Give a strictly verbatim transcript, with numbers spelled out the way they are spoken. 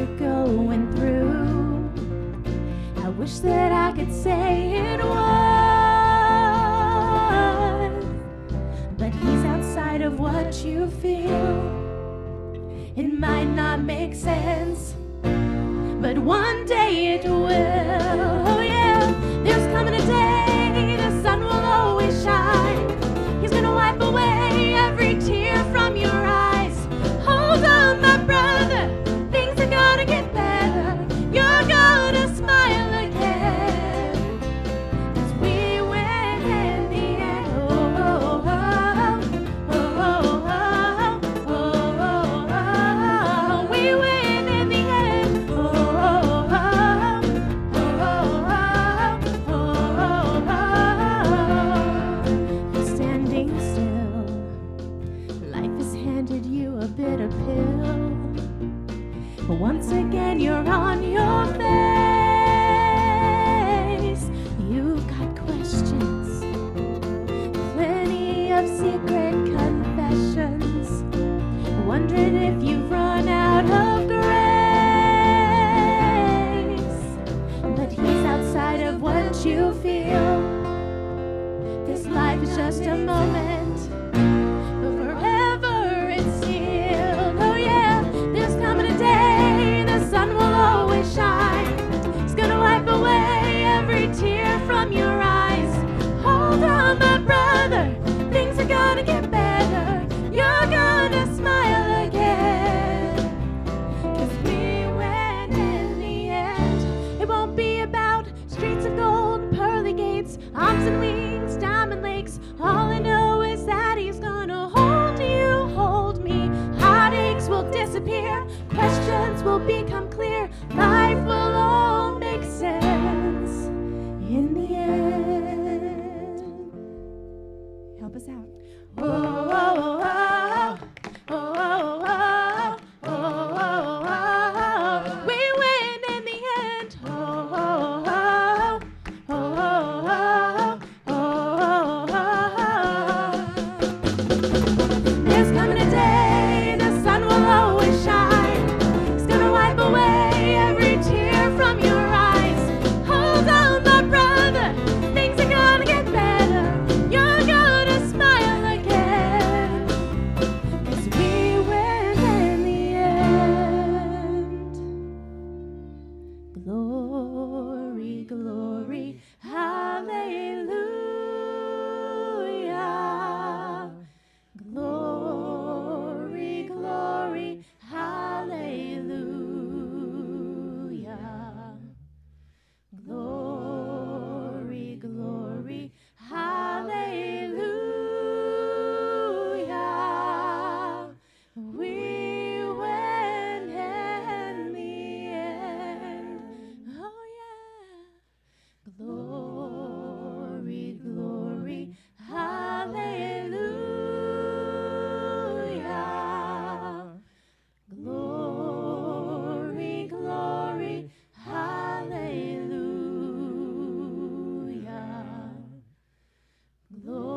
you're going through. I wish that I could say it was, but he's outside of what you feel. It might not make sense, but one day it will. Oh yeah, there's coming a day the sun will always shine. He's gonna wipe away every tear from your eyes. Hold on, my brother, things are gonna get better. You're gonna smile again, as we went in the end. Oh, oh, oh, oh, oh, oh, oh, oh, we went. Once again, you're on your face. You've got questions, plenty of secret confessions, wondering if you've run out of grace. But he's outside of what you feel. This life is just a moment. Arms and wings, diamond lakes. All I know is that he's gonna hold you, hold me. Heartaches will disappear, questions will become clear. Life will all make sense in the end. Help us out. Oh, oh, oh. Glory, glory, hallelujah. Glory, glory, hallelujah. Glory, glory, hallelujah. We Glory, glory, hallelujah. Glory, glory, hallelujah. Glory.